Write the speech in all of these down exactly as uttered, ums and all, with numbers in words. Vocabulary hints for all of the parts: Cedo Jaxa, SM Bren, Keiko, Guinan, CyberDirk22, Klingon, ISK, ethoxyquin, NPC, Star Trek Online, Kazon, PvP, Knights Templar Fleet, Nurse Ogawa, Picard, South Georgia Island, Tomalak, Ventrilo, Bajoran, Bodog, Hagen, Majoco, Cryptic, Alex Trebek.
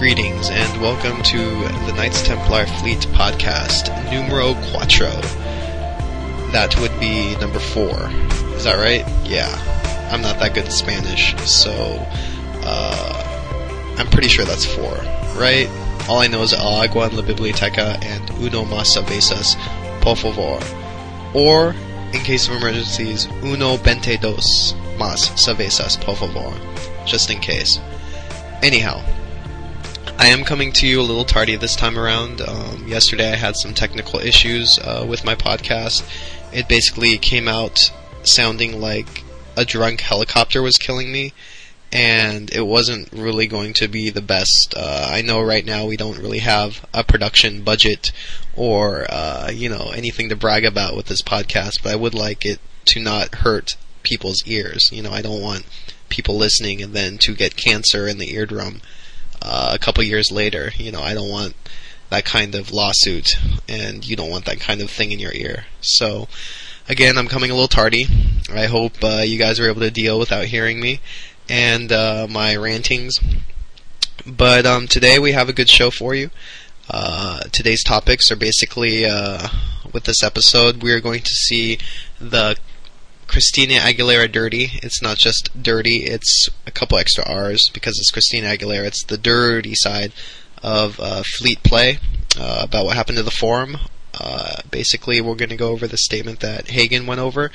Greetings and welcome to the Knights Templar Fleet podcast, numero quattro. That would be number four. Is that right? Yeah. I'm not that good at Spanish, so uh, I'm pretty sure that's four, right? All I know is el agua en la biblioteca and uno más cervezas, por favor. Or, in case of emergencies, uno veinte dos más cervezas, por favor. Just in case. Anyhow. I am coming to you a little tardy this time around. Um, yesterday I had some technical issues uh, with my podcast. It basically came out sounding like a drunk helicopter was killing me, and it wasn't really going to be the best. Uh, I know right now we don't really have a production budget or uh, you know, anything to brag about with this podcast, but I would like it to not hurt people's ears. You know, I don't want people listening and then to get cancer in the eardrum. Uh, a couple years later, you know, I don't want that kind of lawsuit, and you don't want that kind of thing in your ear. So, again, I'm coming a little tardy. I hope uh, you guys were able to deal without hearing me and uh, my rantings. But um, today we have a good show for you. Uh, today's topics are basically, uh, with this episode, we are going to see the Christina Aguilera Dirty. It's not just dirty, it's a couple extra R's because it's Christina Aguilera. It's the dirty side of uh, Fleet Play, uh, about what happened to the forum. Uh, basically, we're going to go over the statement that Hagen went over,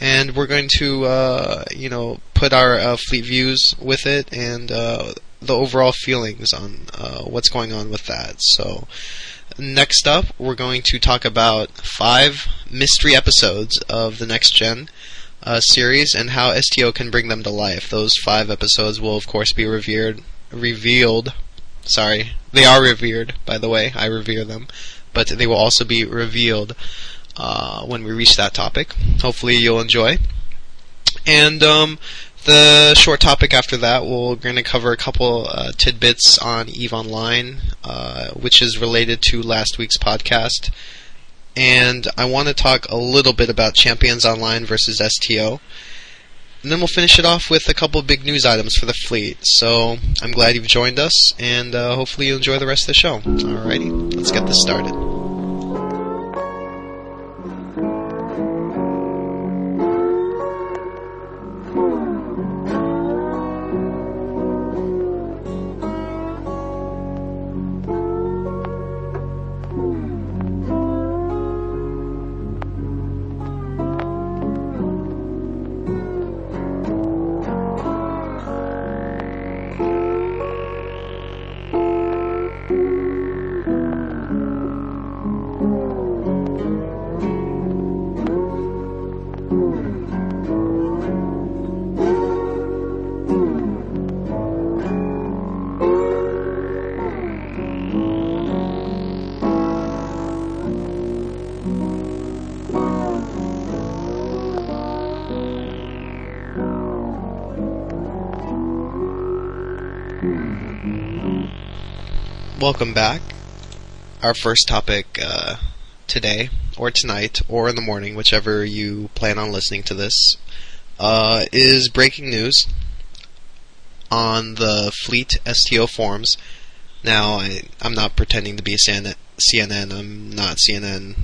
and we're going to uh, you know, put our uh, fleet views with it and uh, the overall feelings on uh, what's going on with that. So, next up, we're going to talk about five mystery episodes of the Next Gen uh, series and how S T O can bring them to life. Those five episodes will, of course, be revered, revealed. Sorry, they are revered, by the way. I revere them. But they will also be revealed uh, when we reach that topic. Hopefully you'll enjoy. And um, the short topic after that, we're going to cover a couple uh, tidbits on EVE Online, uh, which is related to last week's podcast. And I want to talk a little bit about Champions Online versus S T O. And then we'll finish it off with a couple of big news items for the fleet. So I'm glad you've joined us, and uh, hopefully you enjoy the rest of the show. Alrighty, let's get this started. Welcome back. Our first topic uh, today, or tonight, or in the morning, whichever you plan on listening to this, uh, is breaking news on the Fleet S T O forums. Now, I, I'm not pretending to be C N N. I'm not C N N,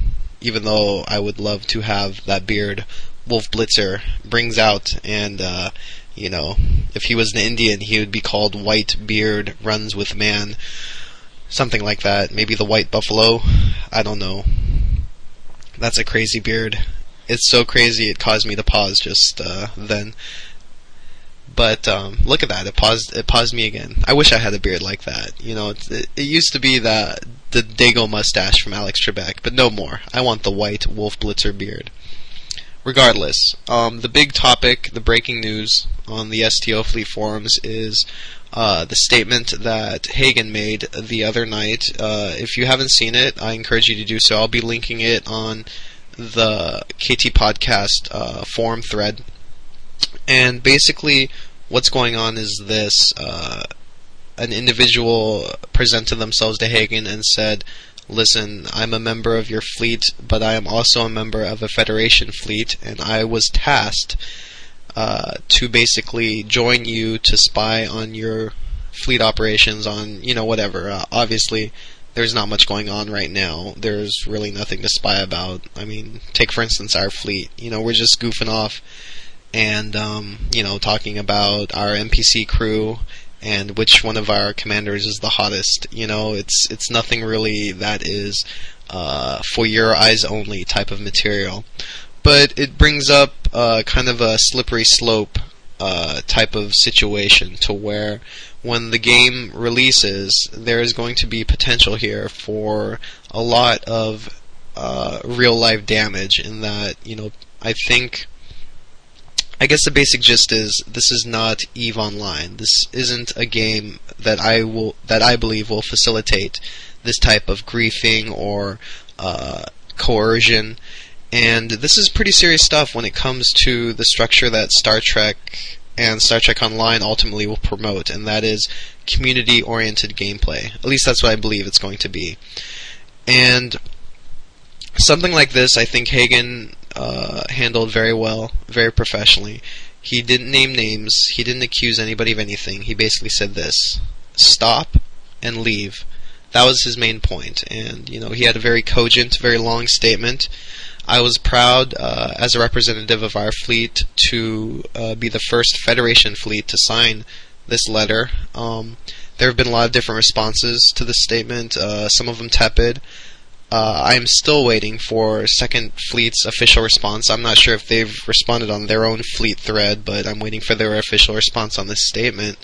even though I would love to have that beard Wolf Blitzer brings out, and uh, you know, if he was an Indian, he would be called White Beard Runs with Man. Something like that. Maybe the White Buffalo. I don't know. That's a crazy beard. It's so crazy it caused me to pause just uh, then. But um, look at that. It paused It paused me again. I wish I had a beard like that. You know, it, it, it used to be the, the Dago mustache from Alex Trebek, but no more. I want the white Wolf Blitzer beard. Regardless, um, the big topic, the breaking news on the S T O Fleet forums is uh, the statement that Hagen made the other night. Uh, if you haven't seen it, I encourage you to do so. I'll be linking it on the K T Podcast uh, forum thread. And basically, what's going on is this. Uh, an individual presented themselves to Hagen and said, "Listen, I'm a member of your fleet, but I am also a member of a Federation fleet, and I was tasked uh, to basically join you to spy on your fleet operations on, you know, whatever. Uh, obviously, there's not much going on right now. There's really nothing to spy about. I mean, take, for instance, our fleet. You know, we're just goofing off and, um, you know, talking about our N P C crew and which one of our commanders is the hottest. You know, it's it's nothing really that is uh, for your eyes only type of material. But it brings up uh, kind of a slippery slope uh, type of situation to where when the game releases, there is going to be potential here for a lot of uh, real-life damage in that, you know, I think... I guess the basic gist is this is not EVE Online. This isn't a game that I will that I believe will facilitate this type of griefing or uh, coercion, and this is pretty serious stuff when it comes to the structure that Star Trek and Star Trek Online ultimately will promote, and that is community-oriented gameplay. At least that's what I believe it's going to be. And something like this, I think Hagen Uh, handled very well, very professionally. He didn't name names. He didn't accuse anybody of anything. He basically said this: stop and leave. That was his main point. And, you know, he had a very cogent, very long statement. I was proud, uh, as a representative of our fleet, to uh, be the first Federation fleet to sign this letter. Um, there have been a lot of different responses to this statement, uh, some of them tepid. Uh, I'm still waiting for Second Fleet's official response. I'm not sure if they've responded on their own fleet thread, but I'm waiting for their official response on this statement,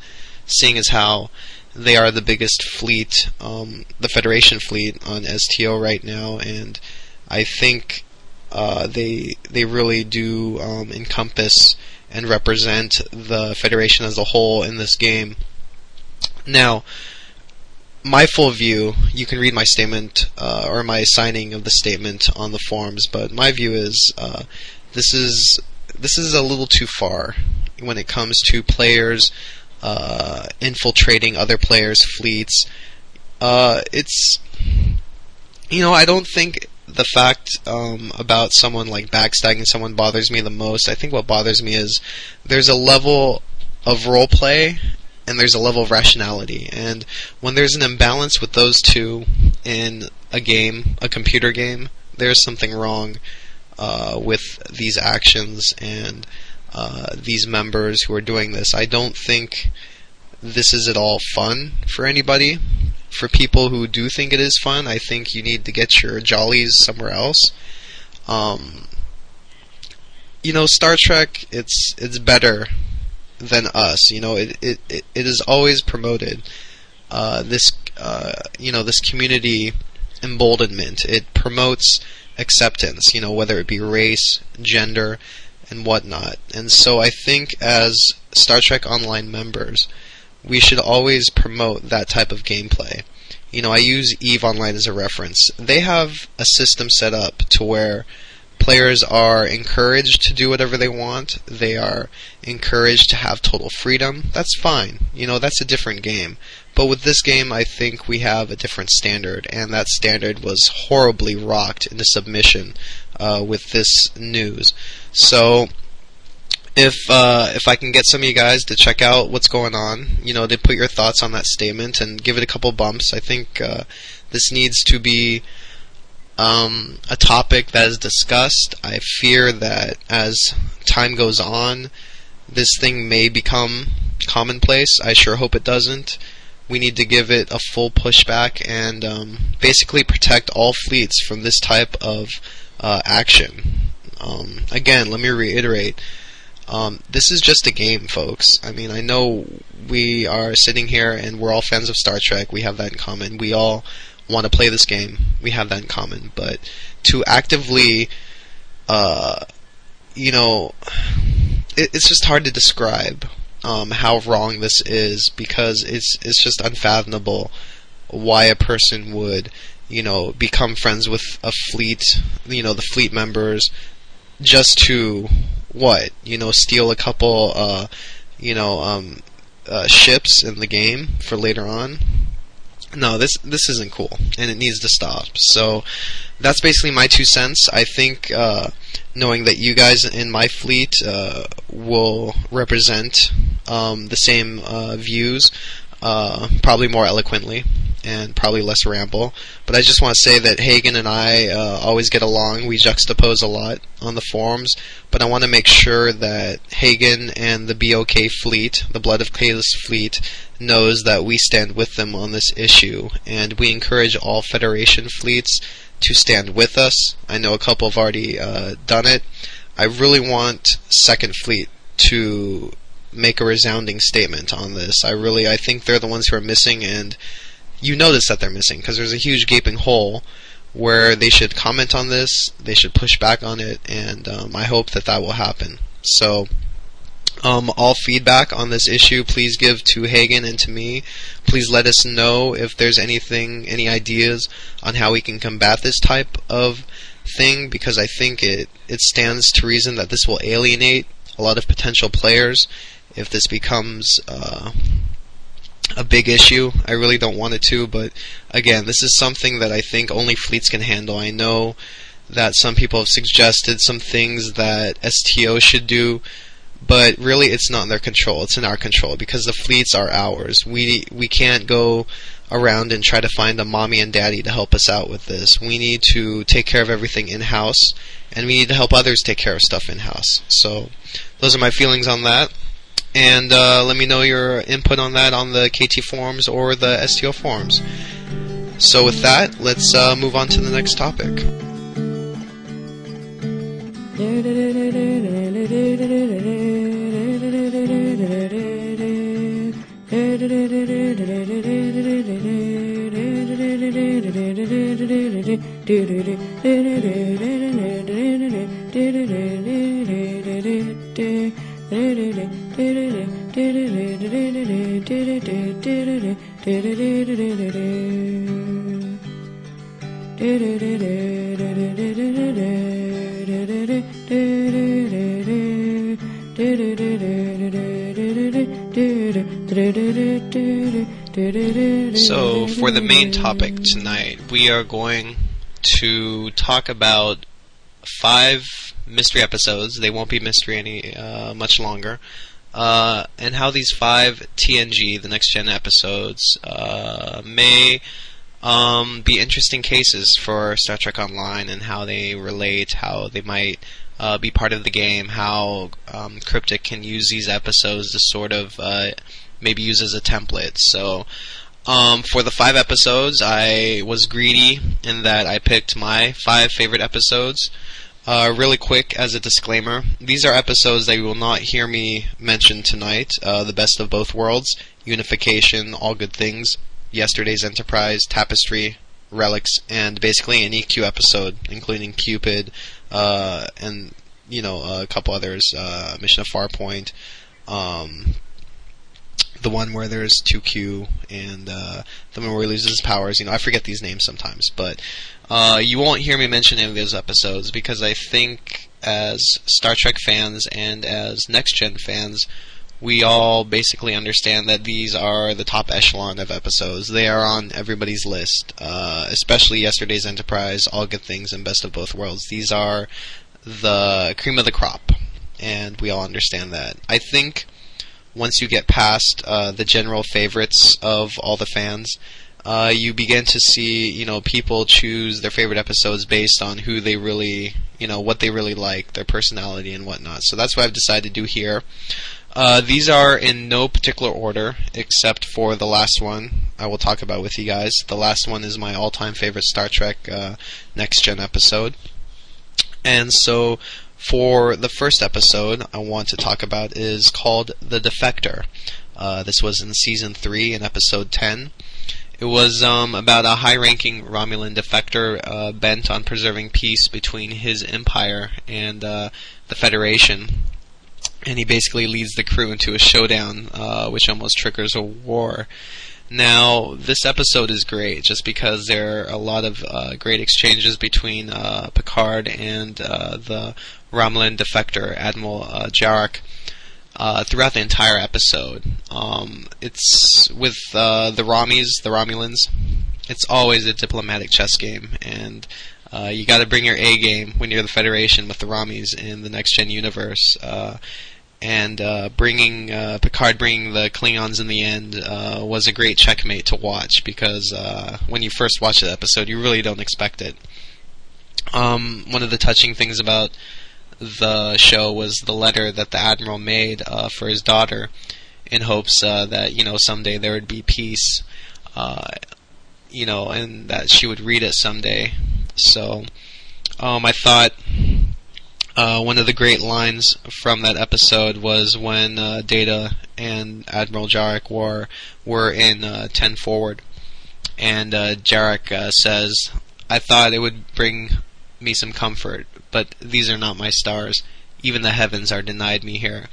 seeing as how they are the biggest fleet, um, the Federation fleet on S T O right now, and I think uh, they they really do um, encompass and represent the Federation as a whole in this game. Now, my full view, you can read my statement uh, or my signing of the statement on the forums, but my view is uh, this is this is a little too far when it comes to players uh, infiltrating other players' fleets. Uh, it's you know I don't think the fact um, about someone like backstabbing someone bothers me the most. I think what bothers me is there's a level of roleplay and there's a level of rationality. And when there's an imbalance with those two in a game, a computer game, there's something wrong uh, with these actions and uh, these members who are doing this. I don't think this is at all fun for anybody. For people who do think it is fun, I think you need to get your jollies somewhere else. Um, you know, Star Trek, it's it's better than us, you know. It it, it is always promoted uh, this uh, you know this community emboldenment. It promotes acceptance, you know, whether it be race, gender, and whatnot. And so I think as Star Trek Online members, we should always promote that type of gameplay. You know, I use EVE Online as a reference. They have a system set up to where players are encouraged to do whatever they want. They are encouraged to have total freedom. That's fine. You know, that's a different game. But with this game, I think we have a different standard, and that standard was horribly rocked into submission uh, with this news. So, if uh, if I can get some of you guys to check out what's going on, you know, to put your thoughts on that statement and give it a couple bumps, I think uh, this needs to be Um, a topic that is discussed. I fear that as time goes on, this thing may become commonplace. I sure hope it doesn't. We need to give it a full pushback and um, basically protect all fleets from this type of uh, action. Um, again, let me reiterate. Um, this is just a game, folks. I mean, I know we are sitting here and we're all fans of Star Trek. We have that in common. We all want to play this game. We have that in common. But to actively, uh, you know, it, it's just hard to describe um, how wrong this is, because it's it's just unfathomable why a person would, you know, become friends with a fleet, you know, the fleet members, just to what? You know, steal a couple, uh, you know, um, uh, ships in the game for later on. No, this this isn't cool, and it needs to stop. So that's basically my two cents. I think uh, knowing that you guys in my fleet uh, will represent um, the same uh, views, uh, probably more eloquently and probably less ramble. But I just want to say that Hagen and I uh, always get along. We juxtapose a lot on the forums, but I want to make sure that Hagen and the B O K fleet, the Blood of Kaelis fleet, knows that we stand with them on this issue, and we encourage all Federation fleets to stand with us. I know a couple have already uh, done it. I really want Second Fleet to make a resounding statement on this. I really, I think they're the ones who are missing, and you notice that they're missing because there's a huge gaping hole where they should comment on this, they should push back on it, and um, I hope that that will happen. So, um, all feedback on this issue, please give to Hagen and to me. Please let us know if there's anything, any ideas on how we can combat this type of thing, because I think it, it stands to reason that this will alienate a lot of potential players if this becomes uh, a big issue. I really don't want it to, but again, this is something that I think only fleets can handle. I know that some people have suggested some things that S T O should do, but really it's not in their control. It's in our control because the fleets are ours. We we can't go around and try to find a mommy and daddy to help us out with this. We need to take care of everything in-house, and we need to help others take care of stuff in-house. So those are my feelings on that. And uh, let me know your input on that on the K T forums or the S T O forums. So with that, let's uh, move on to the next topic. So, for the main topic tonight, we are going to talk about five mystery episodes. They won't be mystery any uh, much longer. Uh, and how these five T N G, the Next Gen episodes, uh, may um, be interesting cases for Star Trek Online, and how they relate, how they might uh, be part of the game, how um, Cryptic can use these episodes to sort of uh, maybe use as a template. So um, for the five episodes, I was greedy in that I picked my five favorite episodes. Uh, really quick, as a disclaimer, these are episodes that you will not hear me mention tonight. Uh, the Best of Both Worlds, Unification, All Good Things, Yesterday's Enterprise, Tapestry, Relics, and basically an E Q episode, including Cupid, uh, and, you know, a couple others, uh, Mission of Farpoint, um, the one where there's two Q, and uh, the one where he loses his powers. You know, I forget these names sometimes, but uh, you won't hear me mention any of those episodes because I think as Star Trek fans and as Next Gen fans, we all basically understand that these are the top echelon of episodes. They are on everybody's list, uh, especially Yesterday's Enterprise, All Good Things, and Best of Both Worlds. These are the cream of the crop, and we all understand that. I think once you get past uh, the general favorites of all the fans, uh, you begin to see, you know, people choose their favorite episodes based on who they really, you know, what they really like, their personality and whatnot. So that's what I've decided to do here. Uh, these are in no particular order, except for the last one I will talk about with you guys. The last one is my all-time favorite Star Trek uh, Next Gen episode. And so for the first episode I want to talk about is called The Defector. Uh, this was in Season three in Episode ten. It was um, about a high-ranking Romulan defector uh, bent on preserving peace between his empire and uh, the Federation. And he basically leads the crew into a showdown uh, which almost triggers a war. Now, this episode is great just because there are a lot of uh, great exchanges between uh, Picard and uh, the Romulan defector, Admiral uh, Jarok, uh, throughout the entire episode. Um, it's with uh, the Romies, the Romulans, it's always a diplomatic chess game, and uh, you got to bring your A game when you're the Federation with the Romies in the Next Gen universe. Uh, and uh, bringing uh, Picard bringing the Klingons in the end uh, was a great checkmate to watch, because uh, when you first watch the episode, you really don't expect it. Um, one of the touching things about the show was the letter that the Admiral made uh, for his daughter, in hopes uh, that, you know, someday there would be peace, uh, you know, and that she would read it someday. So, um, I thought uh, one of the great lines from that episode was when uh, Data and Admiral Jarok were, were in uh, ten Forward, and uh, Jarok uh, says, "I thought it would bring me some comfort, but these are not my stars. Even the heavens are denied me here."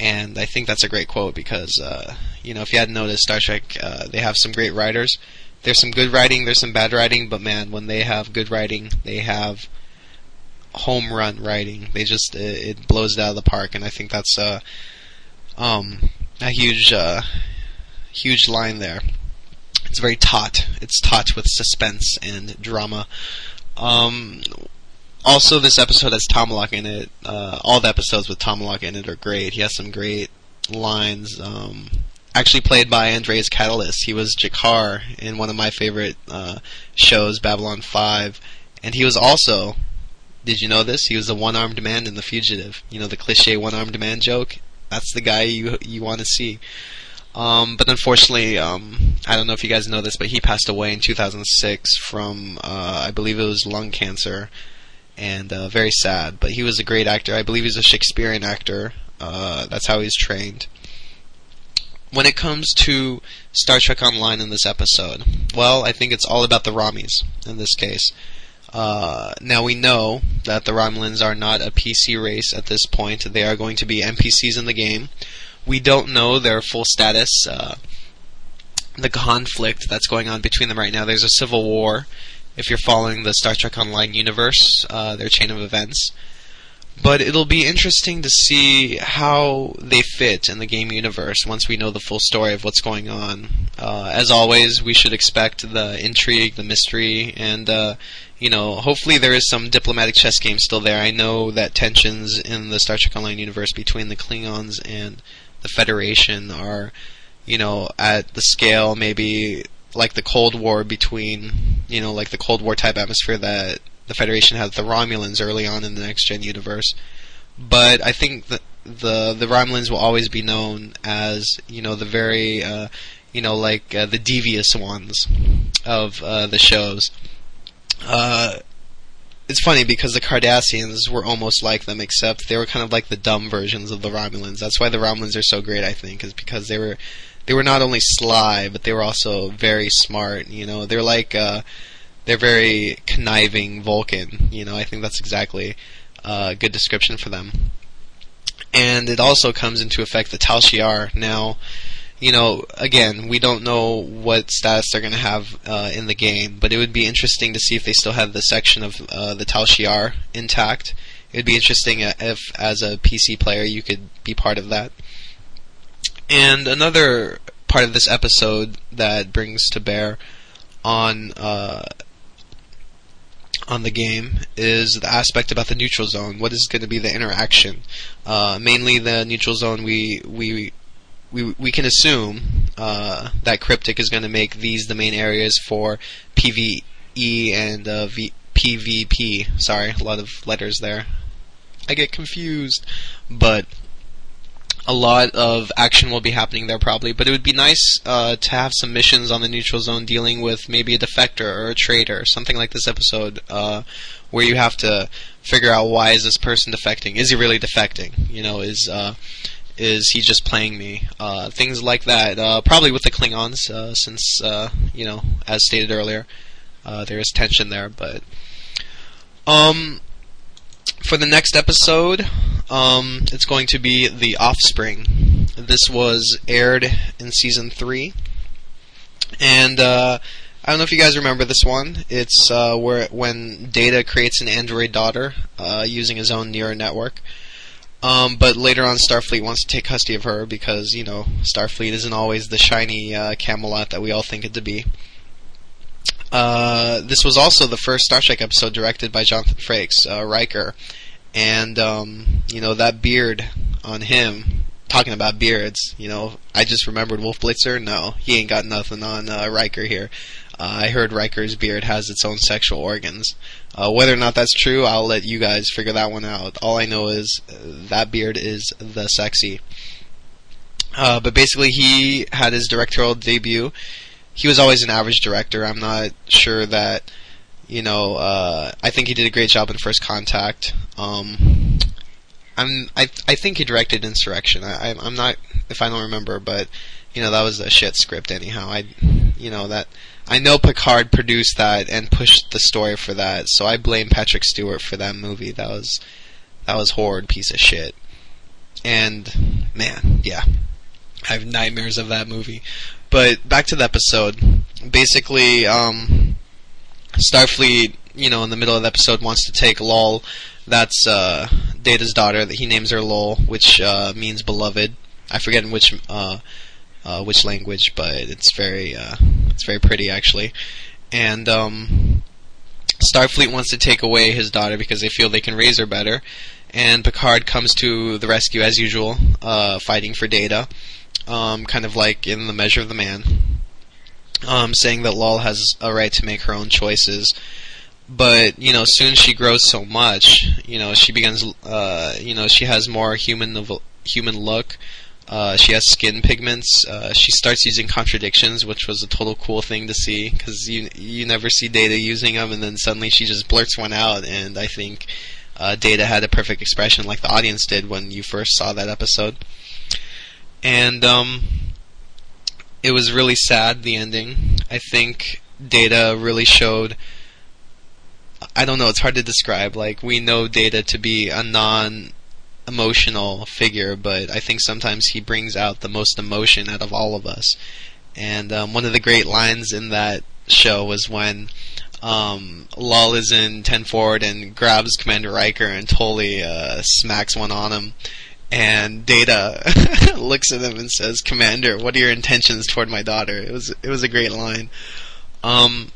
And I think that's a great quote, because uh, you know, if you hadn't noticed, Star Trek, uh, they have some great writers. There's some good writing, there's some bad writing, but man, when they have good writing, they have home run writing. They just it, it blows it out of the park, and I think that's uh, um, a huge, uh, huge line there. It's very taut. It's taut with suspense and drama. Um, also, this episode has Tomalak in it. Uh, all the episodes with Tomalak in it are great. He has some great lines. Um, actually played by Andreas Catalyst. He was Jakar in one of my favorite uh, shows, Babylon five. And he was also, did you know this? He was the one-armed man in The Fugitive. You know, the cliche one-armed man joke? That's the guy you you want to see. Um, but unfortunately, um, I don't know if you guys know this, but he passed away in two thousand six from, uh, I believe it was lung cancer, and uh, very sad. But he was a great actor. I believe he's a Shakespearean actor. Uh, that's how he's trained. When it comes to Star Trek Online in this episode, well, I think it's all about the Rommies in this case. Uh, now we know that the Romulans are not a P C race at this point. They are going to be N P Cs in the game. We don't know their full status, uh, the conflict that's going on between them right now. There's a civil war, if you're following the Star Trek Online universe, uh, their chain of events. But it'll be interesting to see how they fit in the game universe once we know the full story of what's going on. Uh, as always, we should expect the intrigue, the mystery, and, uh, you know, hopefully there is some diplomatic chess game still there. I know that tensions in the Star Trek Online universe between the Klingons and the Federation are, you know, at the scale maybe like the Cold War between, you know, like the Cold War type atmosphere that the Federation had with the Romulans early on in the Next Gen universe. But I think the the, the Romulans will always be known as, you know, the very, uh, you know, like uh, the devious ones of uh, the shows. Uh, it's funny because the Cardassians were almost like them, except they were kind of like the dumb versions of the Romulans. That's why the Romulans are so great, I think, is because they were they were not only sly, but they were also very smart. You know, they're like uh, they're very conniving Vulcan. You know, I think that's exactly uh, a good description for them. And it also comes into effect the Tal Shiar now. You know, again, we don't know what status they're going to have uh, in the game, but it would be interesting to see if they still have the section of uh, the Tal Shiar intact. It would be interesting if, as a P C player, you could be part of that. And another part of this episode that brings to bear on uh, on the game is the aspect about the neutral zone. What is going to be the interaction? Uh, mainly the neutral zone, we... we We we can assume uh, that Cryptic is going to make these the main areas for PvE and uh, v- PvP. Sorry, a lot of letters there. I get confused. But a lot of action will be happening there probably. But it would be nice uh, to have some missions on the neutral zone dealing with maybe a defector or a traitor. Something like this episode uh, where you have to figure out, why is this person defecting? Is he really defecting? You know, is... Uh, Is he just playing me? Uh, things like that. Uh, probably with the Klingons, uh, since, uh, you know, as stated earlier, uh, there is tension there. But um, for the next episode, um, it's going to be The Offspring. This was aired in Season three. And uh, I don't know if you guys remember this one. It's uh, where when Data creates an android daughter uh, using his own neural network. Um, but later on, Starfleet wants to take custody of her because, you know, Starfleet isn't always the shiny uh, Camelot that we all think it to be. Uh, this was also the first Star Trek episode directed by Jonathan Frakes, uh, Riker. And, um, you know, that beard on him. Talking about beards, you know, I just remembered Wolf Blitzer. No, he ain't got nothing on uh, Riker here. Uh, I heard Riker's beard has its own sexual organs. Uh, whether or not that's true, I'll let you guys figure that one out. All I know is that beard is the sexy. Uh, but basically, he had his directorial debut. He was always an average director. I'm not sure that, you know, uh, I think he did a great job in First Contact. Um, I'm, I I think he directed Insurrection. I, I, I'm not, if I don't remember, but, you know, that was a shit script anyhow. I, you know, that... I know Picard produced that and pushed the story for that, so I blame Patrick Stewart for that movie. That was that was horrid piece of shit. And, man, yeah. I have nightmares of that movie. But back to the episode. Basically, um, Starfleet, you know, in the middle of the episode wants to take Lal. That's uh, Data's daughter. That he names her Lal, which uh, means beloved. I forget in which... Uh, Uh, which language, but it's very, uh, it's very pretty actually. And um, Starfleet wants to take away his daughter because they feel they can raise her better. And Picard comes to the rescue as usual, uh, fighting for Data, um, kind of like in The Measure of the Man, um, saying that Lal has a right to make her own choices. But you know, soon she grows so much. You know, she begins. Uh, you know, she has more human, human look. Uh, she has skin pigments. Uh, she starts using contradictions, which was a total cool thing to see because you you never see Data using them, and then suddenly she just blurts one out. And I think uh, Data had a perfect expression, like the audience did when you first saw that episode. And um, it was really sad, the ending. I think Data really showed. I don't know. It's hard to describe. Like we know Data to be a non. emotional figure, but I think sometimes he brings out the most emotion out of all of us. And um, one of the great lines in that show was when um, Lal is in ten forward and grabs Commander Riker and totally uh, smacks one on him, and Data looks at him and says, "Commander, what are your intentions toward my daughter?" It was it was a great line. Um,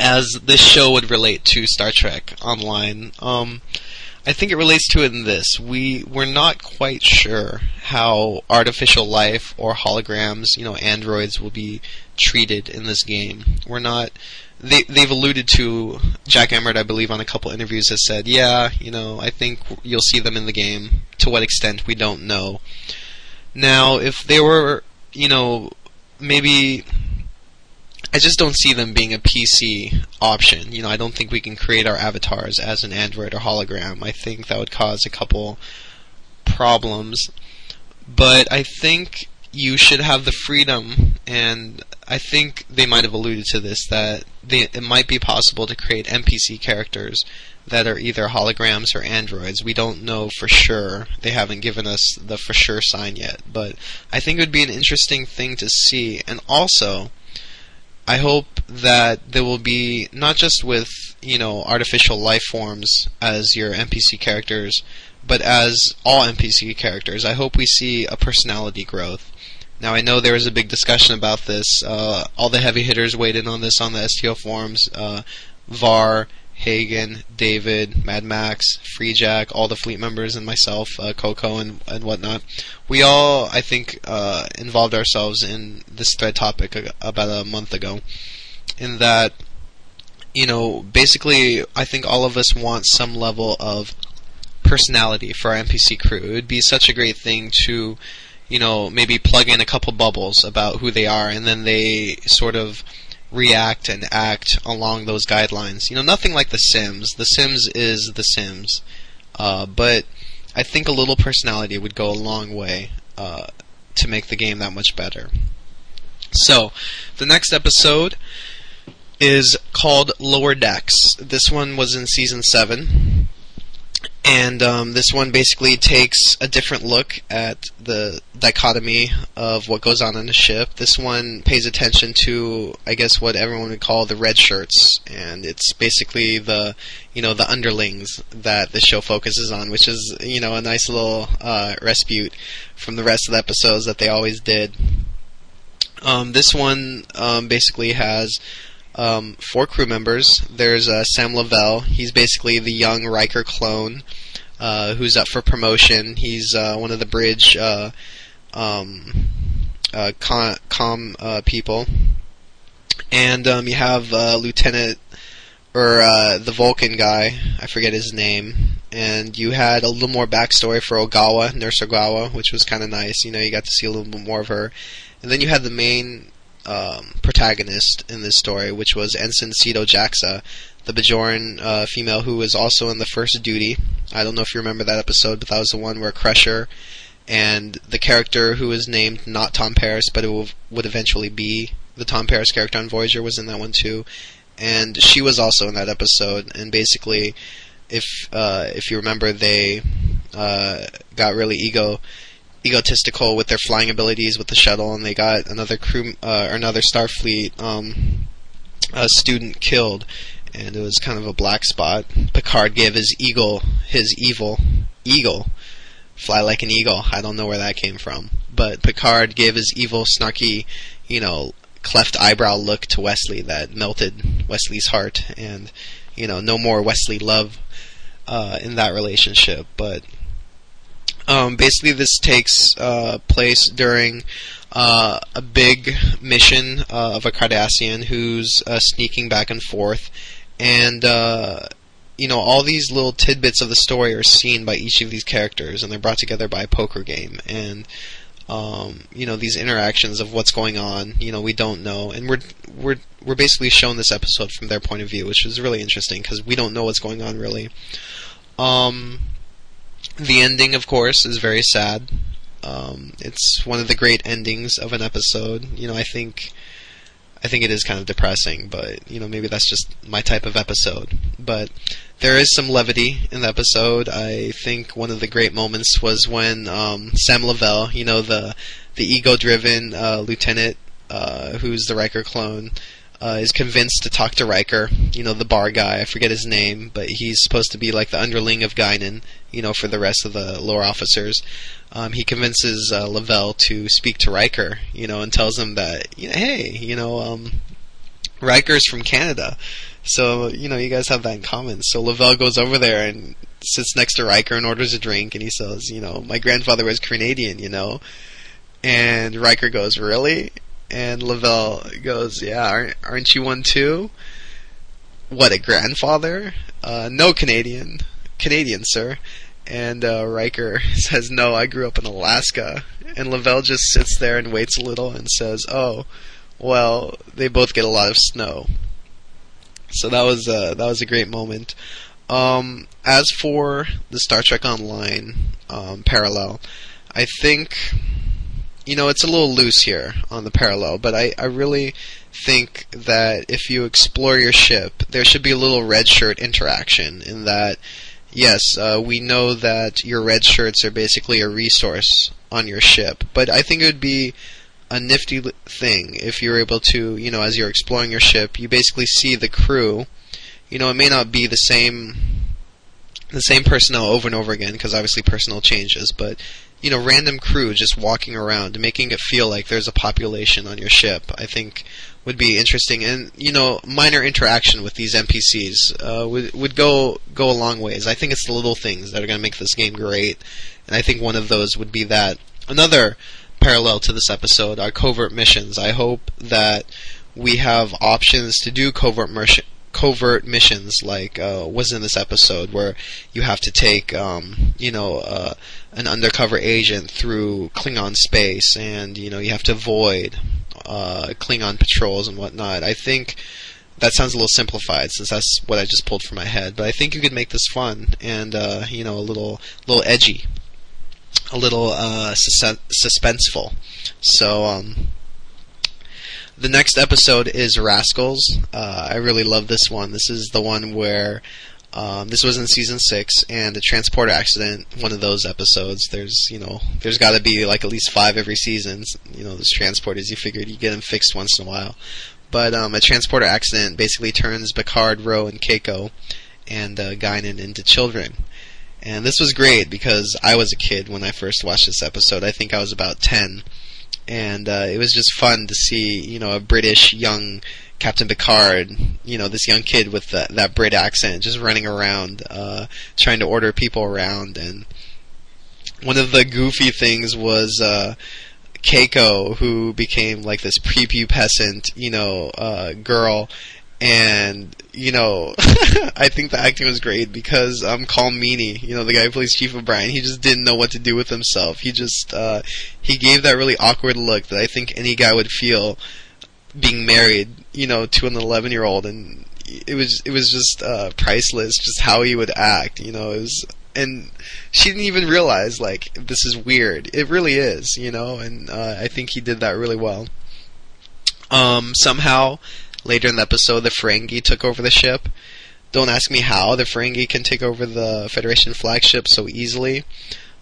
as this show would relate to Star Trek Online, um, I think it relates to it in this. We, we're not quite sure how artificial life or holograms, you know, androids will be treated in this game. We're not... They, they've alluded to... Jack Emmert, I believe, on a couple interviews has said, yeah, you know, I think you'll see them in the game. To what extent, we don't know. Now, if they were, you know, maybe... I just don't see them being a P C option. You know, I don't think we can create our avatars as an android or hologram. I think that would cause a couple problems. But I think you should have the freedom, and I think they might have alluded to this, that they, it might be possible to create N P C characters that are either holograms or androids. We don't know for sure. They haven't given us the for sure sign yet. But I think it would be an interesting thing to see. And also... I hope that there will be, not just with, you know, artificial life forms as your N P C characters, but as all N P C characters, I hope we see a personality growth. Now, I know there was a big discussion about this. Uh, all the heavy hitters weighed in on this on the S T O forums. Uh, Var, Hagen, David, Mad Max, Free Jack, all the fleet members, and myself, uh, Coco, and, and whatnot. We all, I think, uh, involved ourselves in this thread topic a, about a month ago. In that, you know, basically, I think all of us want some level of personality for our N P C crew. It would be such a great thing to, you know, maybe plug in a couple bubbles about who they are, and then they sort of react and act along those guidelines. You know, nothing like The Sims. The Sims is The Sims. Uh, but I think a little personality would go a long way uh, to make the game that much better. So, the next episode is called Lower Decks. This one was in Season seven. And um, this one basically takes a different look at the dichotomy of what goes on in a ship. This one pays attention to, I guess, what everyone would call the red shirts, and it's basically the, you know, the underlings that the show focuses on, which is, you know, a nice little uh, respite from the rest of the episodes that they always did. Um, this one um, basically has. Um, four crew members. There's uh, Sam Lavelle. He's basically the young Riker clone. uh, who's up for promotion. He's uh, one of the bridge uh, um, uh, com, com uh, people. And um, you have uh, Lieutenant, or uh, the Vulcan guy, I forget his name. And you had a little more backstory for Ogawa, Nurse Ogawa, which was kind of nice. You know, you got to see a little bit more of her. And then you had the main um, protagonist in this story, which was Ensign Cedo Jaxa, the Bajoran uh, female who was also in the first Duty. I don't know if you remember that episode, but that was the one where Crusher and the character who was named not Tom Paris, but it will, would eventually be the Tom Paris character on Voyager, was in that one too. And she was also in that episode. And basically, if uh, if you remember, they uh, got really ego egotistical with their flying abilities with the shuttle, and they got another crew uh, or another Starfleet um, a student killed, and it was kind of a black spot. Picard gave his eagle, his evil eagle, fly like an eagle. I don't know where that came from, but Picard gave his evil, snarky, you know, cleft eyebrow look to Wesley that melted Wesley's heart, and you know, no more Wesley love uh, in that relationship. But um, basically, this takes uh, place during uh, a big mission uh, of a Cardassian who's uh, sneaking back and forth, and uh, you know, all these little tidbits of the story are seen by each of these characters, and they're brought together by a poker game, and Um, you know, these interactions of what's going on, you know, we don't know, and we're we're we're basically shown this episode from their point of view, which is really interesting because we don't know what's going on really. Um, the ending, of course, is very sad. Um, it's one of the great endings of an episode. You know, I think I think it is kind of depressing, but you know, maybe that's just my type of episode. But there is some levity in the episode. I think one of the great moments was when um, Sam Lavelle, you know, the the ego-driven uh, lieutenant uh, who's the Riker clone, uh, is convinced to talk to Riker, you know, the bar guy. I forget his name, but he's supposed to be like the underling of Guinan, you know, for the rest of the lower officers. Um, he convinces uh, Lavelle to speak to Riker, you know, and tells him that, you know, hey, you know, um, Riker's from Canada. So, you know, you guys have that in common. So Lavelle goes over there and sits next to Riker and orders a drink, and he says, you know, my grandfather was Canadian, you know. And Riker goes, really? And Lavelle goes, yeah, aren't, aren't you one too? What, a grandfather? Uh, no, Canadian. Canadian, sir. And uh, Riker says, no, I grew up in Alaska. And Lavelle just sits there and waits a little and says, oh, well, they both get a lot of snow. So that was uh, that was a great moment. Um, as for the Star Trek Online um, parallel, I think, you know, it's a little loose here on the parallel, but I, I really think that if you explore your ship, there should be a little red shirt interaction in that, yes, uh, we know that your red shirts are basically a resource on your ship, but I think it would be a nifty thing if you're able to, you know, as you're exploring your ship, you basically see the crew. You know, it may not be the same the same personnel over and over again, because obviously personnel changes, but, you know, random crew just walking around, making it feel like there's a population on your ship, I think would be interesting. And, you know, minor interaction with these N P Cs uh, would, would go, go a long ways. I think it's the little things that are going to make this game great, and I think one of those would be that. Another parallel to this episode are covert missions. I hope that we have options to do covert mis- covert missions like uh, was in this episode, where you have to take um, you know uh, an undercover agent through Klingon space, and you know you have to avoid uh, Klingon patrols and whatnot. I think that sounds a little simplified, since that's what I just pulled from my head, but I think you could make this fun and uh, you know a little little edgy, a little uh, sus- suspenseful. So um, the next episode is Rascals. Uh, I really love this one. This is the one where um, this was in season six, and a transporter accident. One of those episodes. There's you know there's got to be like at least five every season. You know those transporters. You figured you get them fixed once in a while, but um, a transporter accident basically turns Picard, Ro, and Keiko, and uh, Guinan into children. And this was great because I was a kid when I first watched this episode. I think I was about ten. and uh, it was just fun to see, you know, a British young Captain Picard, you know, this young kid with the, that Brit accent just running around, uh, trying to order people around. And one of the goofy things was uh, Keiko, who became like this prepubescent, you know, uh, girl. And, you know, I think the acting was great because um, Carl Meany, you know, the guy who plays Chief O'Brien, he just didn't know what to do with himself. He just, uh, he gave that really awkward look that I think any guy would feel being married, you know, to an eleven-year-old. And it was it was just uh, priceless, just how he would act, you know. It was, and she didn't even realize, like, this is weird. It really is, you know, and uh, I think he did that really well. Um, somehow... Later in the episode, the Ferengi took over the ship. Don't ask me how the Ferengi can take over the Federation flagship so easily.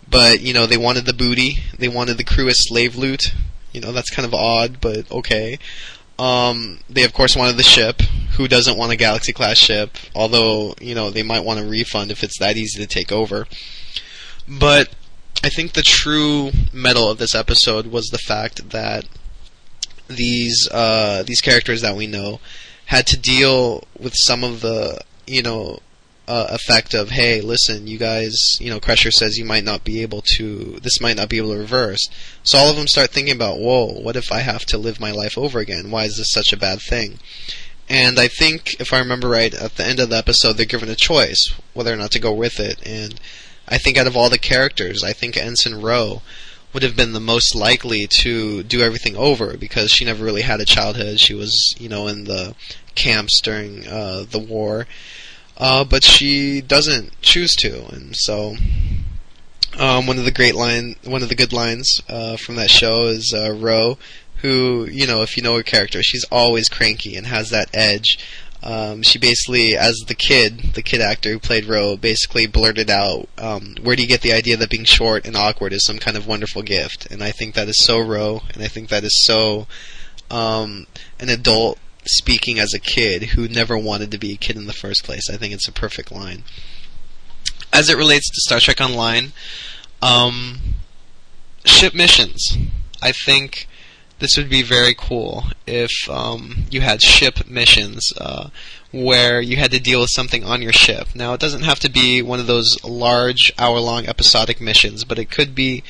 But, you know, they wanted the booty. They wanted the crew as slave loot. You know, that's kind of odd, but okay. Um, they, of course, wanted the ship. Who doesn't want a Galaxy-class ship? Although, you know, they might want a refund if it's that easy to take over. But I think the true metal of this episode was the fact that these uh, these characters that we know had to deal with some of the, you know, uh, effect of, hey, listen, you guys, you know, Crusher says you might not be able to, this might not be able to reverse. So all of them start thinking about, whoa, what if I have to live my life over again? Why is this such a bad thing? And I think, if I remember right, at the end of the episode, they're given a choice whether or not to go with it. And I think out of all the characters, I think Ensign Rowe would have been the most likely to do everything over because she never really had a childhood. She was, you know, in the camps during uh, the war, uh, but she doesn't choose to. And so, um, one of the great line, one of the good lines uh, from that show is uh, Ro, who, you know, if you know her character, she's always cranky and has that edge. Um, she basically, as the kid, the kid actor who played Ro, basically blurted out, um, where do you get the idea that being short and awkward is some kind of wonderful gift? And I think that is so Ro, and I think that is so um, an adult speaking as a kid who never wanted to be a kid in the first place. I think it's a perfect line. As it relates to Star Trek Online, um, ship missions. I think this would be very cool if um, you had ship missions uh, where you had to deal with something on your ship. Now, it doesn't have to be one of those large, hour-long episodic missions, but it could be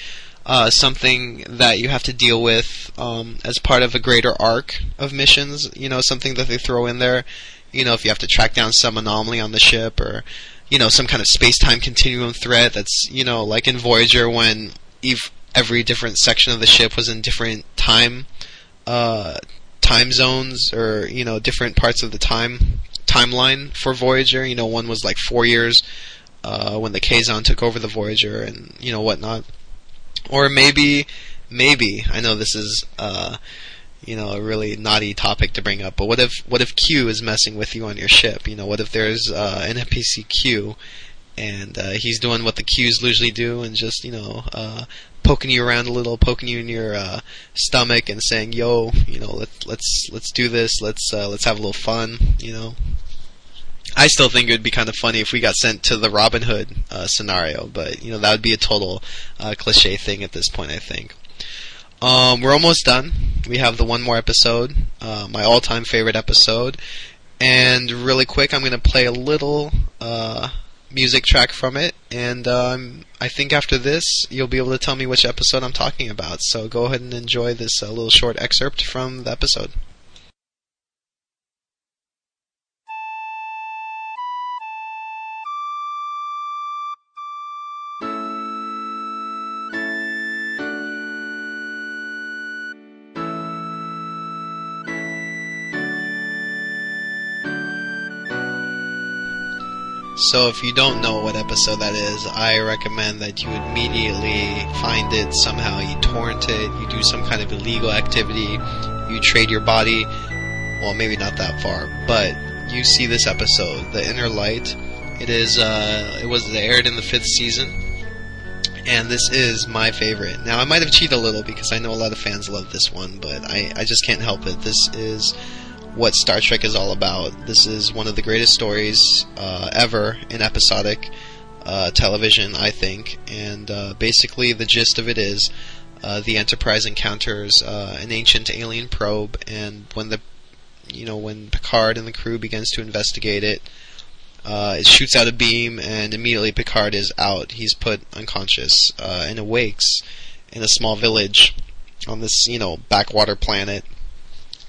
uh, something that you have to deal with um, as part of a greater arc of missions, you know, something that they throw in there. You know, if you have to track down some anomaly on the ship or, you know, some kind of space-time continuum threat that's, you know, like in Voyager when EVE... every different section of the ship was in different time uh, time zones or, you know, different parts of the time timeline for Voyager. You know, one was like four years uh, when the Kazon took over the Voyager and, you know, whatnot. Or maybe, maybe, I know this is, uh, you know, a really naughty topic to bring up, but what if what if Q is messing with you on your ship? You know, what if there's uh, an N P C Q and uh, he's doing what the Qs usually do and just, you know, uh, poking you around a little, poking you in your uh, stomach and saying, yo, you know, let, let's let's do this, let's uh, let's have a little fun, you know. I still think it would be kind of funny if we got sent to the Robin Hood uh, scenario, but, you know, that would be a total uh, cliche thing at this point, I think. Um, we're almost done. We have the one more episode, uh, my all-time favorite episode. And really quick, I'm going to play a little... Uh, music track from it, and um, I think after this you'll be able to tell me which episode I'm talking about, so go ahead and enjoy this uh, little short excerpt from the episode. So if you don't know what episode that is, I recommend that you immediately find it somehow. You torrent it, you do some kind of illegal activity, you trade your body, well, maybe not that far, but you see this episode, The Inner Light. It is, uh, it was aired in the fifth season, and this is my favorite. Now, I might have cheated a little because I know a lot of fans love this one, but I, I just can't help it. This is what Star Trek is all about. This is one of the greatest stories uh, ever in episodic uh, television, I think. And uh, basically the gist of it is Uh, the Enterprise encounters uh, an ancient alien probe, and when the, you know, when Picard and the crew begins to investigate it, uh, it shoots out a beam, and immediately Picard is out. He's put unconscious uh, and awakes in a small village on this, you know, backwater planet,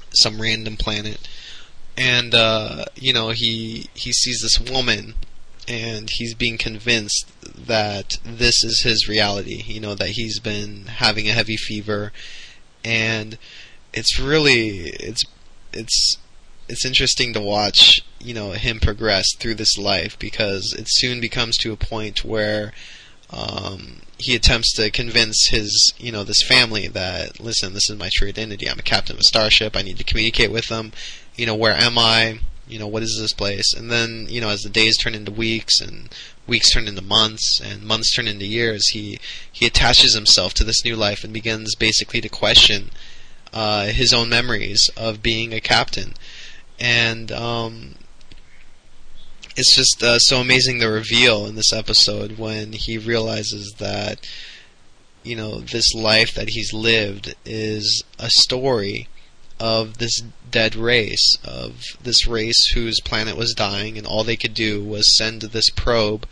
some random planet, and uh, you know, he he sees this woman. And he's being convinced that this is his reality, you know, that he's been having a heavy fever. And it's really, it's, it's, it's interesting to watch, you know, him progress through this life, because it soon becomes to a point where um, he attempts to convince his, you know, this family that, listen, this is my true identity. I'm a captain of a starship. I need to communicate with them. You know, where am I? You know, what is this place? And then, you know, as the days turn into weeks and weeks turn into months and months turn into years, he, he attaches himself to this new life and begins basically to question uh, his own memories of being a captain. And um, it's just uh, so amazing, the reveal in this episode when he realizes that, you know, this life that he's lived is a story of this dead race, of this race whose planet was dying, and all they could do was send this probe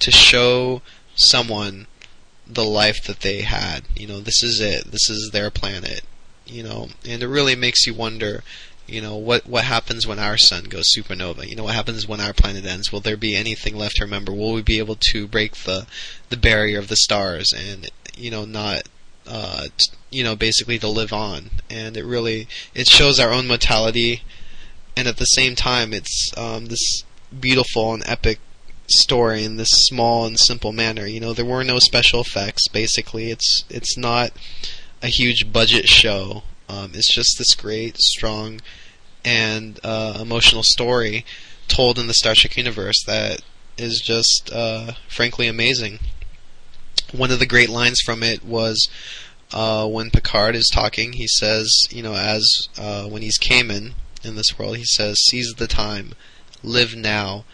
to show someone the life that they had. You know, this is it. This is their planet. You know, and it really makes you wonder, you know, what, what happens when our sun goes supernova? You know, what happens when our planet ends? Will there be anything left to remember? Will we be able to break the, the barrier of the stars and, you know, not... Uh, t- you know, basically to live on? And it really, it shows our own mortality, and at the same time, it's um, this beautiful and epic story in this small and simple manner. You know, there were no special effects. Basically, it's it's not a huge budget show. Um, it's just this great, strong, and uh, emotional story told in the Star Trek universe that is just, uh, frankly, amazing. One of the great lines from it was uh, when Picard is talking, he says, you know, as uh, when he's Kamen in this world, he says, seize the time, live now,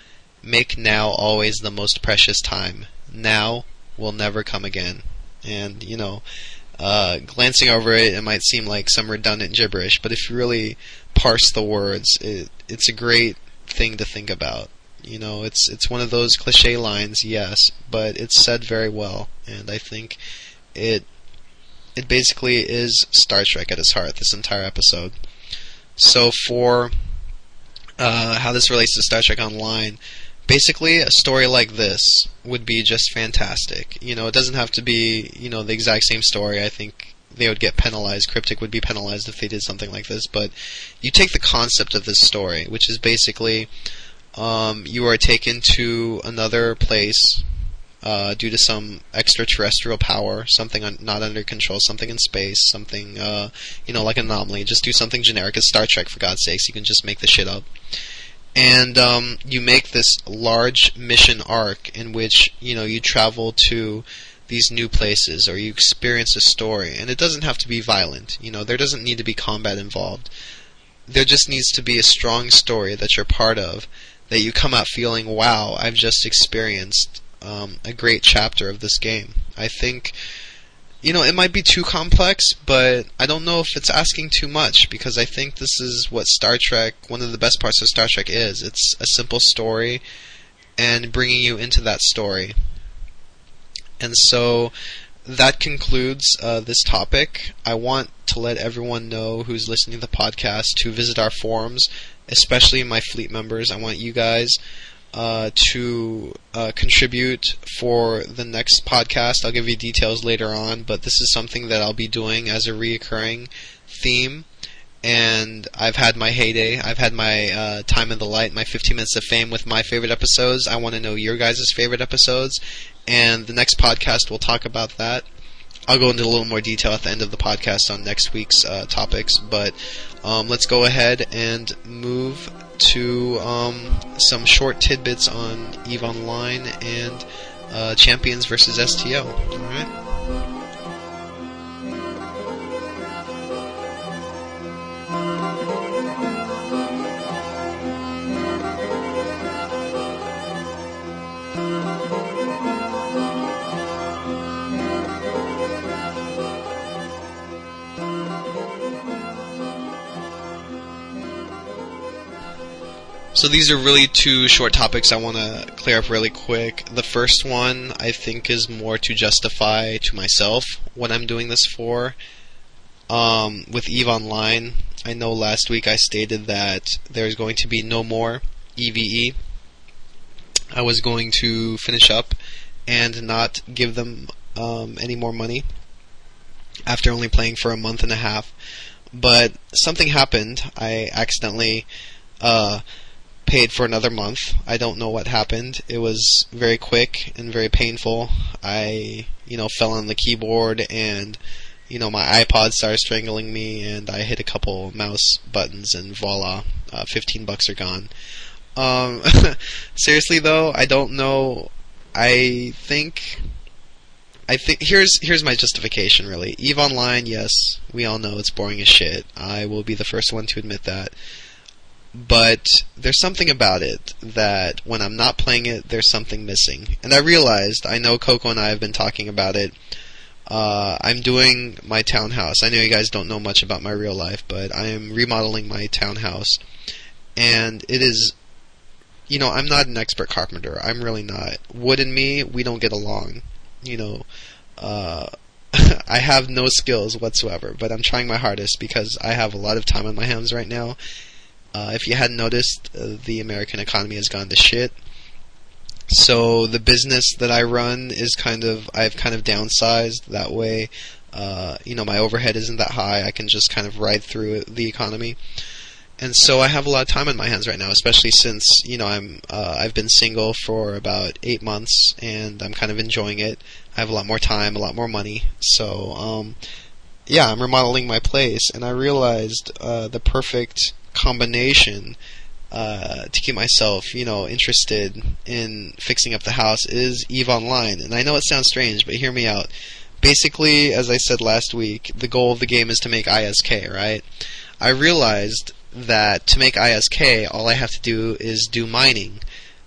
make now always the most precious time. Now will never come again. And, you know, uh, glancing over it, it might seem like some redundant gibberish, but if you really parse the words, it, it's a great thing to think about. You know, it's it's one of those cliche lines, yes, but it's said very well, and I think it it basically is Star Trek at its heart, this entire episode. So for uh, how this relates to Star Trek Online, basically a story like this would be just fantastic. You know, it doesn't have to be, you know, the exact same story. I think they would get penalized. Cryptic would be penalized if they did something like this, but you take the concept of this story, which is basically... Um, you are taken to another place uh, due to some extraterrestrial power, something un- not under control, something in space, something, uh, you know, like an anomaly. Just do something generic. It's Star Trek, for God's sakes. You can just make the shit up. And um, you make this large mission arc in which, you know, you travel to these new places or you experience a story. And it doesn't have to be violent. You know, there doesn't need to be combat involved. There just needs to be a strong story that you're part of, that you come out feeling, wow, I've just experienced um, a great chapter of this game. I think, you know, it might be too complex, but I don't know if it's asking too much, because I think this is what Star Trek, one of the best parts of Star Trek is. It's a simple story, and bringing you into that story. And so, that concludes uh, this topic. I want to let everyone know who's listening to the podcast to visit our forums, especially my fleet members. I want you guys uh, to uh, contribute for the next podcast. I'll give you details later on, but this is something that I'll be doing as a reoccurring theme. And I've had my heyday. I've had my uh, time in the light, my fifteen minutes of fame with my favorite episodes. I want to know your guys' favorite episodes. And the next podcast, we'll talk about that. I'll go into a little more detail at the end of the podcast on next week's uh, topics. But um, let's go ahead and move to um, some short tidbits on EVE Online and uh, Champions versus S T O. All right. So these are really two short topics I want to clear up really quick. The first one, I think, is more to justify to myself what I'm doing this for. Um, with EVE Online, I know last week I stated that there's going to be no more E V E. I was going to finish up and not give them um, any more money after only playing for a month and a half. But something happened. I accidentally... Uh, paid for another month. I don't know what happened. It was very quick and very painful. I, you know, fell on the keyboard and, you know, my iPod started strangling me and I hit a couple mouse buttons and voila, uh, fifteen bucks are gone. Um, seriously though, I don't know. I think, I think, here's, here's my justification really. EVE Online, yes, we all know it's boring as shit. I will be the first one to admit that. But there's something about it that when I'm not playing it, there's something missing. And I realized, I know Coco and I have been talking about it, uh, I'm doing my townhouse. I know you guys don't know much about my real life, but I am remodeling my townhouse. And it is, you know, I'm not an expert carpenter. I'm really not. Wood and me, we don't get along. You know, uh, I have no skills whatsoever, but I'm trying my hardest because I have a lot of time on my hands right now. Uh, if you hadn't noticed, uh, the American economy has gone to shit. So the business that I run is kind of, I've kind of downsized that way. Uh, you know, my overhead isn't that high. I can just kind of ride through the economy. And so I have a lot of time on my hands right now, especially since, you know, I'm, uh, I've been single for about eight months and I'm kind of enjoying it. I have a lot more time, a lot more money. So, um, yeah, I'm remodeling my place and I realized, uh, the perfect combination uh, to keep myself, you know, interested in fixing up the house is EVE Online. And I know it sounds strange, but hear me out. Basically, as I said last week, the goal of the game is to make I S K, right? I realized that to make I S K, all I have to do is do mining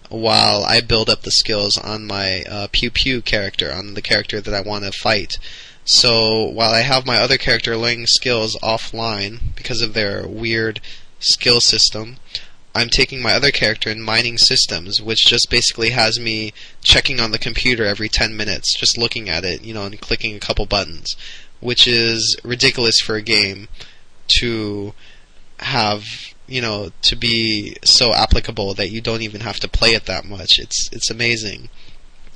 while I build up the skills on my uh, Pew Pew character, on the character that I want to fight. So while I have my other character learning skills offline because of their weird skill system, I'm taking my other character in mining systems, which just basically has me checking on the computer every ten minutes, just looking at it, you know, and clicking a couple buttons, which is ridiculous for a game to have, you know, to be so applicable that you don't even have to play it that much. It's it's amazing.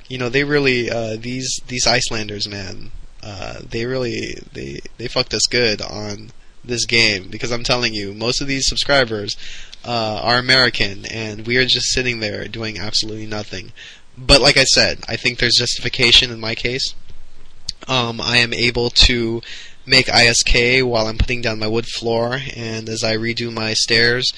You know, they really, uh, these, these Icelanders, man, uh, they really, they, they fucked us good on this game, because I'm telling you, most of these subscribers uh, are American, and we are just sitting there doing absolutely nothing. But like I said, I think there's justification in my case. Um, I am able to make I S K while I'm putting down my wood floor, and as I redo my stairs,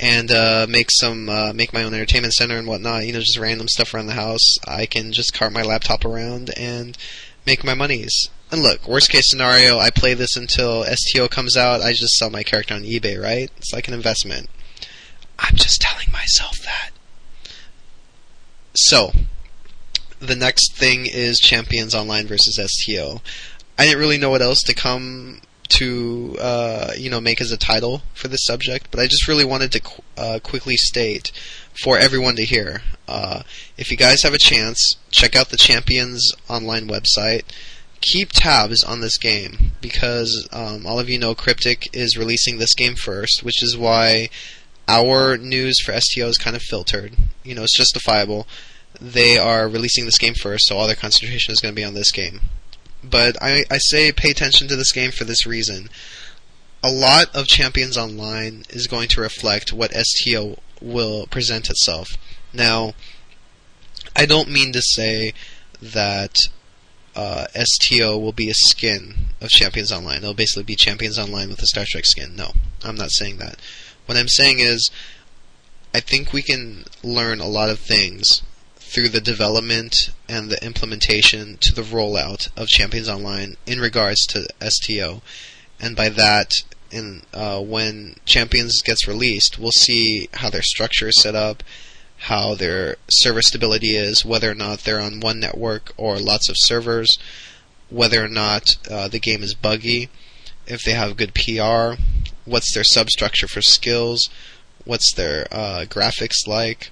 and uh, make some, uh, make my own entertainment center and whatnot, you know, just random stuff around the house. I can just cart my laptop around and make my monies. And look, worst case scenario, I play this until S T O comes out, I just sell my character on eBay, right? It's like an investment. I'm just telling myself that. So, the next thing is Champions Online versus S T O. I didn't really know what else to come to, uh, you know, make as a title for this subject, but I just really wanted to qu- uh, quickly state for everyone to hear. Uh, if you guys have a chance, check out the Champions Online website. Keep tabs on this game because um, all of you know Cryptic is releasing this game first, which is why our news for S T O is kind of filtered. You know, it's justifiable. They are releasing this game first, so all their concentration is going to be on this game. But I, I say pay attention to this game for this reason. A lot of Champions Online is going to reflect what S T O will present itself. Now, I don't mean to say that Uh, S T O will be a skin of Champions Online. It'll basically be Champions Online with a Star Trek skin. No, I'm not saying that. What I'm saying is, I think we can learn a lot of things through the development and the implementation to the rollout of Champions Online in regards to S T O. And by that, in, uh, when Champions gets released, we'll see how their structure is set up, how their server stability is, whether or not they're on one network or lots of servers, whether or not uh, the game is buggy, if they have good P R, what's their substructure for skills, what's their uh, graphics like,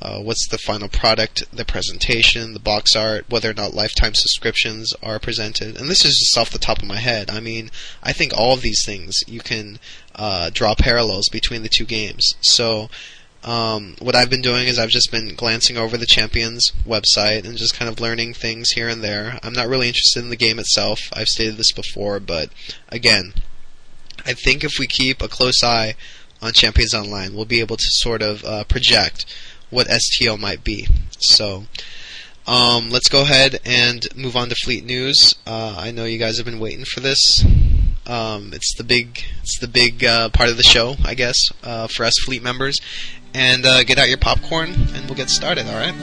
uh, what's the final product, the presentation, the box art, whether or not lifetime subscriptions are presented. And this is just off the top of my head. I mean, I think all of these things you can uh, draw parallels between the two games. So Um, what I've been doing is I've just been glancing over the Champions website and just kind of learning things here and there. I'm not really interested in the game itself. I've stated this before, but again, I think if we keep a close eye on Champions Online, we'll be able to sort of uh, project what S T O might be. So um, let's go ahead and move on to Fleet News. Uh, I know you guys have been waiting for this. Um, it's the big, it's the big uh, part of the show, I guess, uh, for us Fleet members. And uh, get out your popcorn, and we'll get started, all right?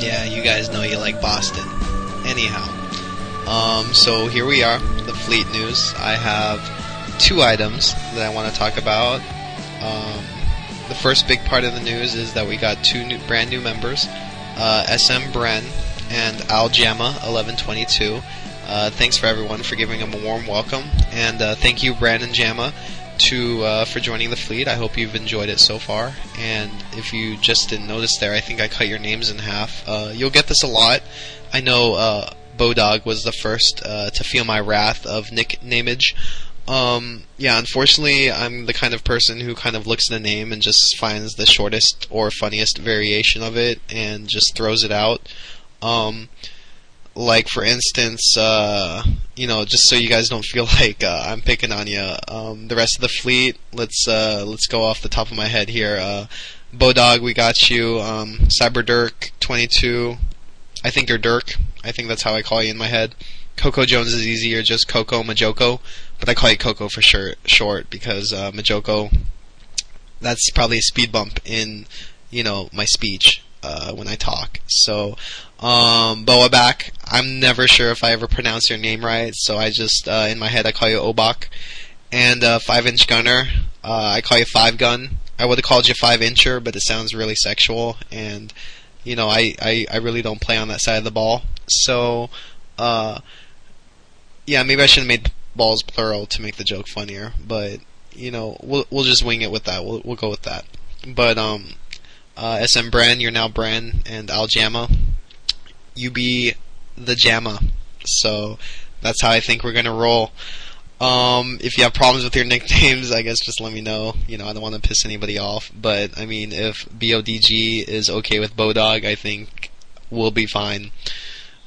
Yeah, you guys know you like Boston. Anyhow, um, so here we are, the Fleet News. I have two items that I want to talk about. Um, the first big part of the news is that we got two new, brand new members, uh, S M Bren and Al Jamma eleven twenty-two. Uh, thanks for everyone for giving them a warm welcome, and uh, thank you, Bren and Jamma, to uh, for joining the fleet. I hope you've enjoyed it so far. And if you just didn't notice there, I think I cut your names in half. Uh, you'll get this a lot. I know uh, Bodog was the first uh, to feel my wrath of nicknamage. Um, yeah, unfortunately, I'm the kind of person who kind of looks at a name and just finds the shortest or funniest variation of it and just throws it out. Um, like, for instance, uh, you know, just so you guys don't feel like uh, I'm picking on you, um, the rest of the fleet, let's uh, let's go off the top of my head here. Uh, Bodog, we got you. Um, Cyber Dirk twenty-two, I think you're Dirk. I think that's how I call you in my head. Coco Jones is easier, just Coco, Majoco, but I call you Coco for sure, short, because uh, Majoco, that's probably a speed bump in, you know, my speech uh, when I talk. So, um, Boa back. I'm never sure if I ever pronounce your name right, so I just, uh, in my head, I call you Obak. And uh, five-inch gunner, uh, I call you Five Gun. I would have called you Five Incher, but it sounds really sexual, and, you know, I, I, I really don't play on that side of the ball. So, uh, yeah, maybe I should have made balls plural to make the joke funnier, but, you know, we'll we'll just wing it with that. We'll we'll go with that. But, um, uh, S M Bren, you're now Bren, and Al Jamma, you be the Jamma. So, that's how I think we're going to roll. Um, if you have problems with your nicknames, I guess just let me know. You know, I don't want to piss anybody off. But, I mean, if B O D G is okay with Bodog, I think we'll be fine.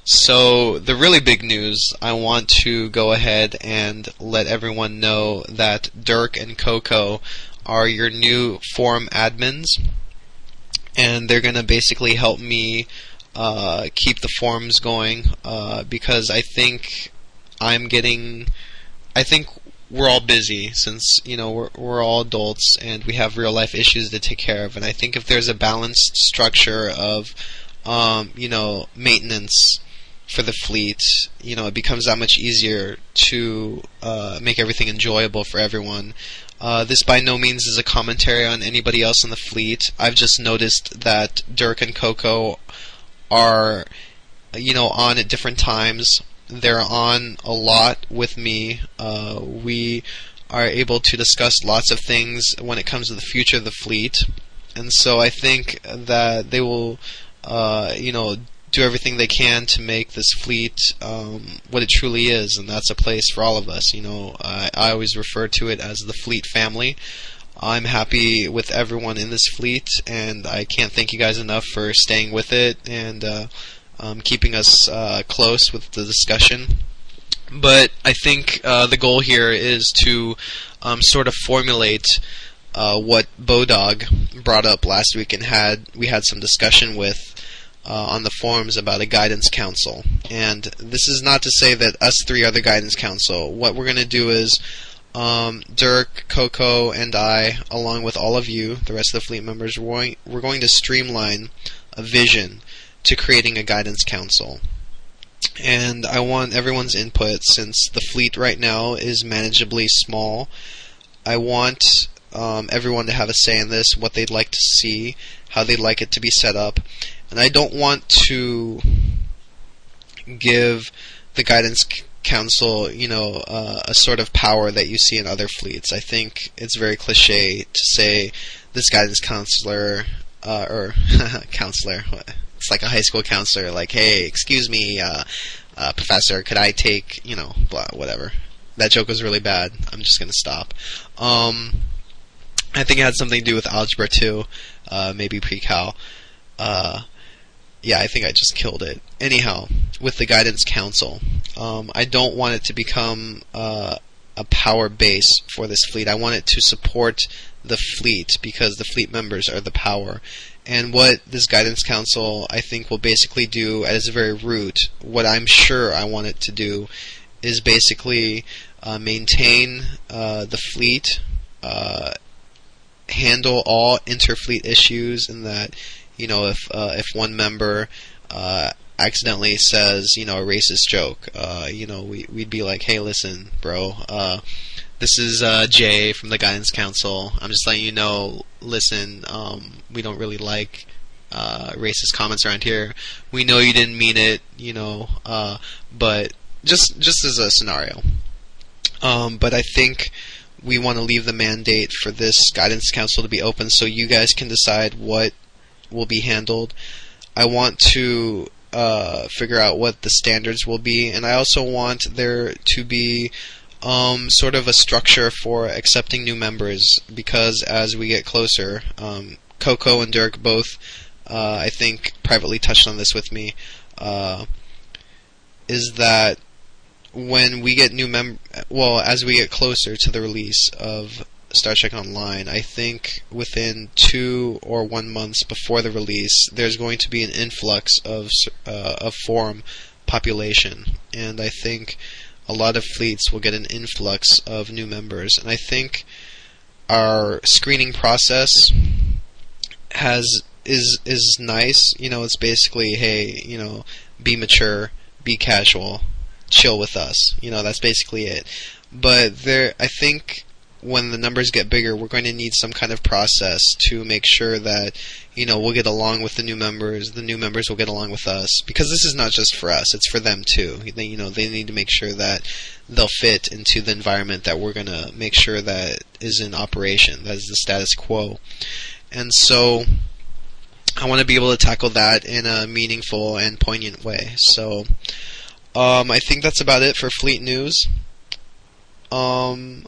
So, the really big news, I want to go ahead and let everyone know that Dirk and Coco are your new forum admins. And they're going to basically help me uh, keep the forums going, uh, because I think I'm getting... I think we're all busy since, you know, we're, we're all adults and we have real life issues to take care of. And I think if there's a balanced structure of, um, you know, maintenance for the fleet, you know, it becomes that much easier to uh, make everything enjoyable for everyone. Uh, this by no means is a commentary on anybody else in the fleet. I've just noticed that Dirk and Coco are, you know, on at different times. They're on a lot with me. Uh, we are able to discuss lots of things when it comes to the future of the fleet. And so I think that they will, uh, you know, do everything they can to make this fleet um, what it truly is, and that's a place for all of us. You know, I, I always refer to it as the fleet family. I'm happy with everyone in this fleet, and I can't thank you guys enough for staying with it, and... Uh, Um, keeping us uh, close with the discussion. But I think uh, the goal here is to um, sort of formulate uh, what Bodog brought up last week, and had we had some discussion with uh, on the forums about a guidance council. And this is not to say that us three are the guidance council. What we're going to do is um, Dirk, Coco, and I, along with all of you, the rest of the fleet members, we're going, we're going to streamline a vision to creating a guidance council. And I want everyone's input, since the fleet right now is manageably small. I want um, everyone to have a say in this, what they'd like to see, how they'd like it to be set up. And I don't want to give the guidance c- council, you know, uh, a sort of power that you see in other fleets. I think it's very cliche to say this guidance counselor, uh, or counselor, what? It's like a high school counselor, like, hey, excuse me, uh, uh, professor, could I take, you know, blah, whatever. That joke was really bad. I'm just going to stop. Um, I think it had something to do with algebra, too. Uh, maybe pre-cal. Uh, yeah, I think I just killed it. Anyhow, with the guidance council, um, I don't want it to become uh, a power base for this fleet. I want it to support the fleet, because the fleet members are the power. And what this guidance council, I think, will basically do at its very root, what I'm sure I want it to do, is basically uh, maintain uh, the fleet, uh, handle all interfleet issues, and that, you know, if uh, if one member uh, accidentally says, you know, a racist joke, uh, you know, we we'd be like, hey, listen, bro, uh, this is uh, Jay from the guidance council. I'm just letting you know. Listen, um, we don't really like uh, racist comments around here. We know you didn't mean it, you know, uh, but just just as a scenario. Um, but I think we want to leave the mandate for this guidance council to be open, so you guys can decide what will be handled. I want to uh, figure out what the standards will be, and I also want there to be Um, sort of a structure for accepting new members, because as we get closer, um, Coco and Dirk both, uh, I think, privately touched on this with me, uh, is that when we get new mem- well, as we get closer to the release of Star Trek Online, I think within two or one months before the release, there's going to be an influx of, uh, of forum population, and I think a lot of fleets will get an influx of new members. And I think our screening process has is is nice. You know, it's basically, hey, you know, be mature, be casual, chill with us. You know, that's basically it. But there, I think when the numbers get bigger, we're going to need some kind of process to make sure that, you know, we'll get along with the new members, the new members will get along with us, because this is not just for us, it's for them too. They, you know, they need to make sure that they'll fit into the environment that we're going to make sure that is in operation, that is the status quo. And so I want to be able to tackle that in a meaningful and poignant way. So um, I think that's about it for Fleet News. Um,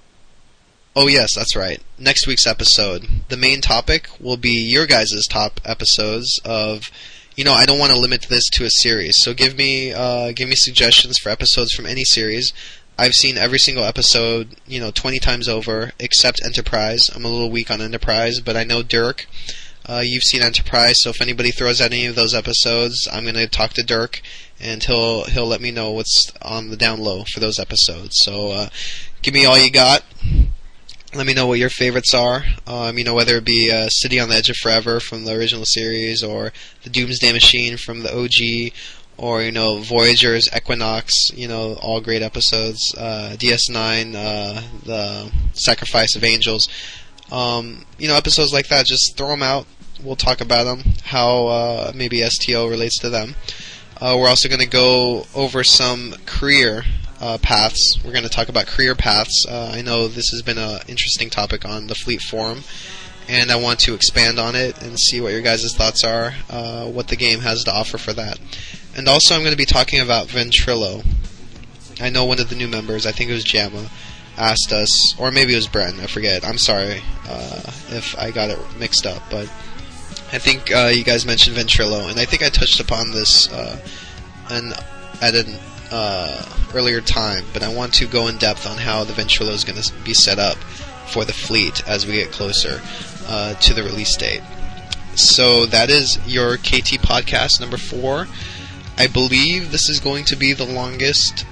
oh yes, that's right. Next week's episode, the main topic will be your guys' top episodes of. You know, I don't want to limit this to a series, so give me uh, give me suggestions for episodes from any series. I've seen every single episode, you know, twenty times over, except Enterprise. I'm a little weak on Enterprise, but I know Dirk. Uh, you've seen Enterprise, so if anybody throws out any of those episodes, I'm going to talk to Dirk, and he'll he'll let me know what's on the down low for those episodes. So uh, give me all you got. Let me know what your favorites are. Um, you know, whether it be uh, City on the Edge of Forever from the original series, or the Doomsday Machine from the O G, or you know, Voyager's Equinox. You know, all great episodes. Uh, D S nine, uh, the Sacrifice of Angels. Um, you know, episodes like that. Just throw them out. We'll talk about them. How uh, maybe S T O relates to them. Uh, we're also going to go over some career. Uh, paths. We're going to talk about career paths. Uh, I know this has been an interesting topic on the Fleet Forum, and I want to expand on it and see what your guys' thoughts are, uh, what the game has to offer for that. And also I'm going to be talking about Ventrilo. I know one of the new members, I think it was Jamma, asked us, or maybe it was Bren, I forget. I'm sorry uh, if I got it mixed up, but I think uh, you guys mentioned Ventrilo, and I think I touched upon this uh, and at an Uh, earlier time, but I want to go in depth on how the Ventrilo is going to be set up for the fleet as we get closer uh, to the release date. So that is your K T podcast number four. I believe this is going to be the longest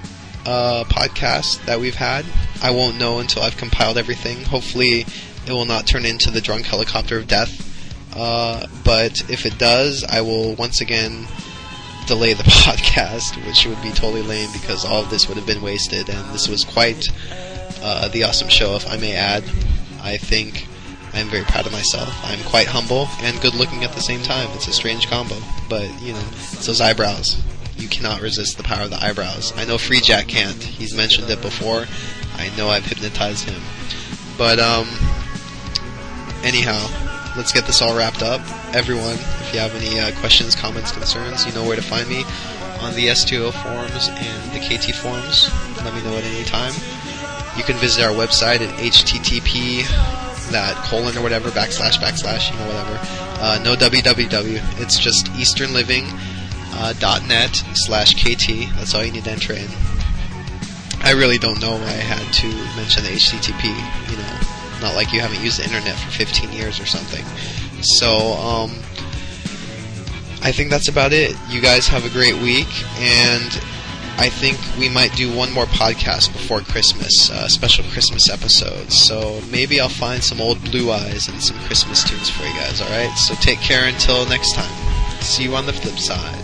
uh, podcast that we've had. I won't know until I've compiled everything. Hopefully it will not turn into the drunk helicopter of death. Uh, but if it does, I will once again delay the podcast, which would be totally lame because all of this would have been wasted, and this was quite uh, the awesome show, if I may add. I think I'm very proud of myself. I'm quite humble and good looking at the same time. It's a strange combo, but you know, it's those eyebrows. You cannot resist the power of the eyebrows. I know Free Jack can't. He's mentioned it before. I know I've hypnotized him. But um, anyhow, let's get this all wrapped up. Everyone, if you have any uh, questions, comments, concerns, you know where to find me on the S two O forums and the K T forums. Let me know at any time. You can visit our website at http that colon or whatever backslash backslash you know whatever. Uh, no www. It's just easternliving dot net uh, slash kt. That's all you need to enter in. I really don't know why I had to mention the H T T P. You know. Not like you haven't used the internet for fifteen years or something. So, um, I think that's about it. You guys have a great week, and I think we might do one more podcast before Christmas, a uh, special Christmas episode. So maybe I'll find some old Blue Eyes and some Christmas tunes for you guys, alright? So take care until next time. See you on the flip side.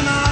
Christina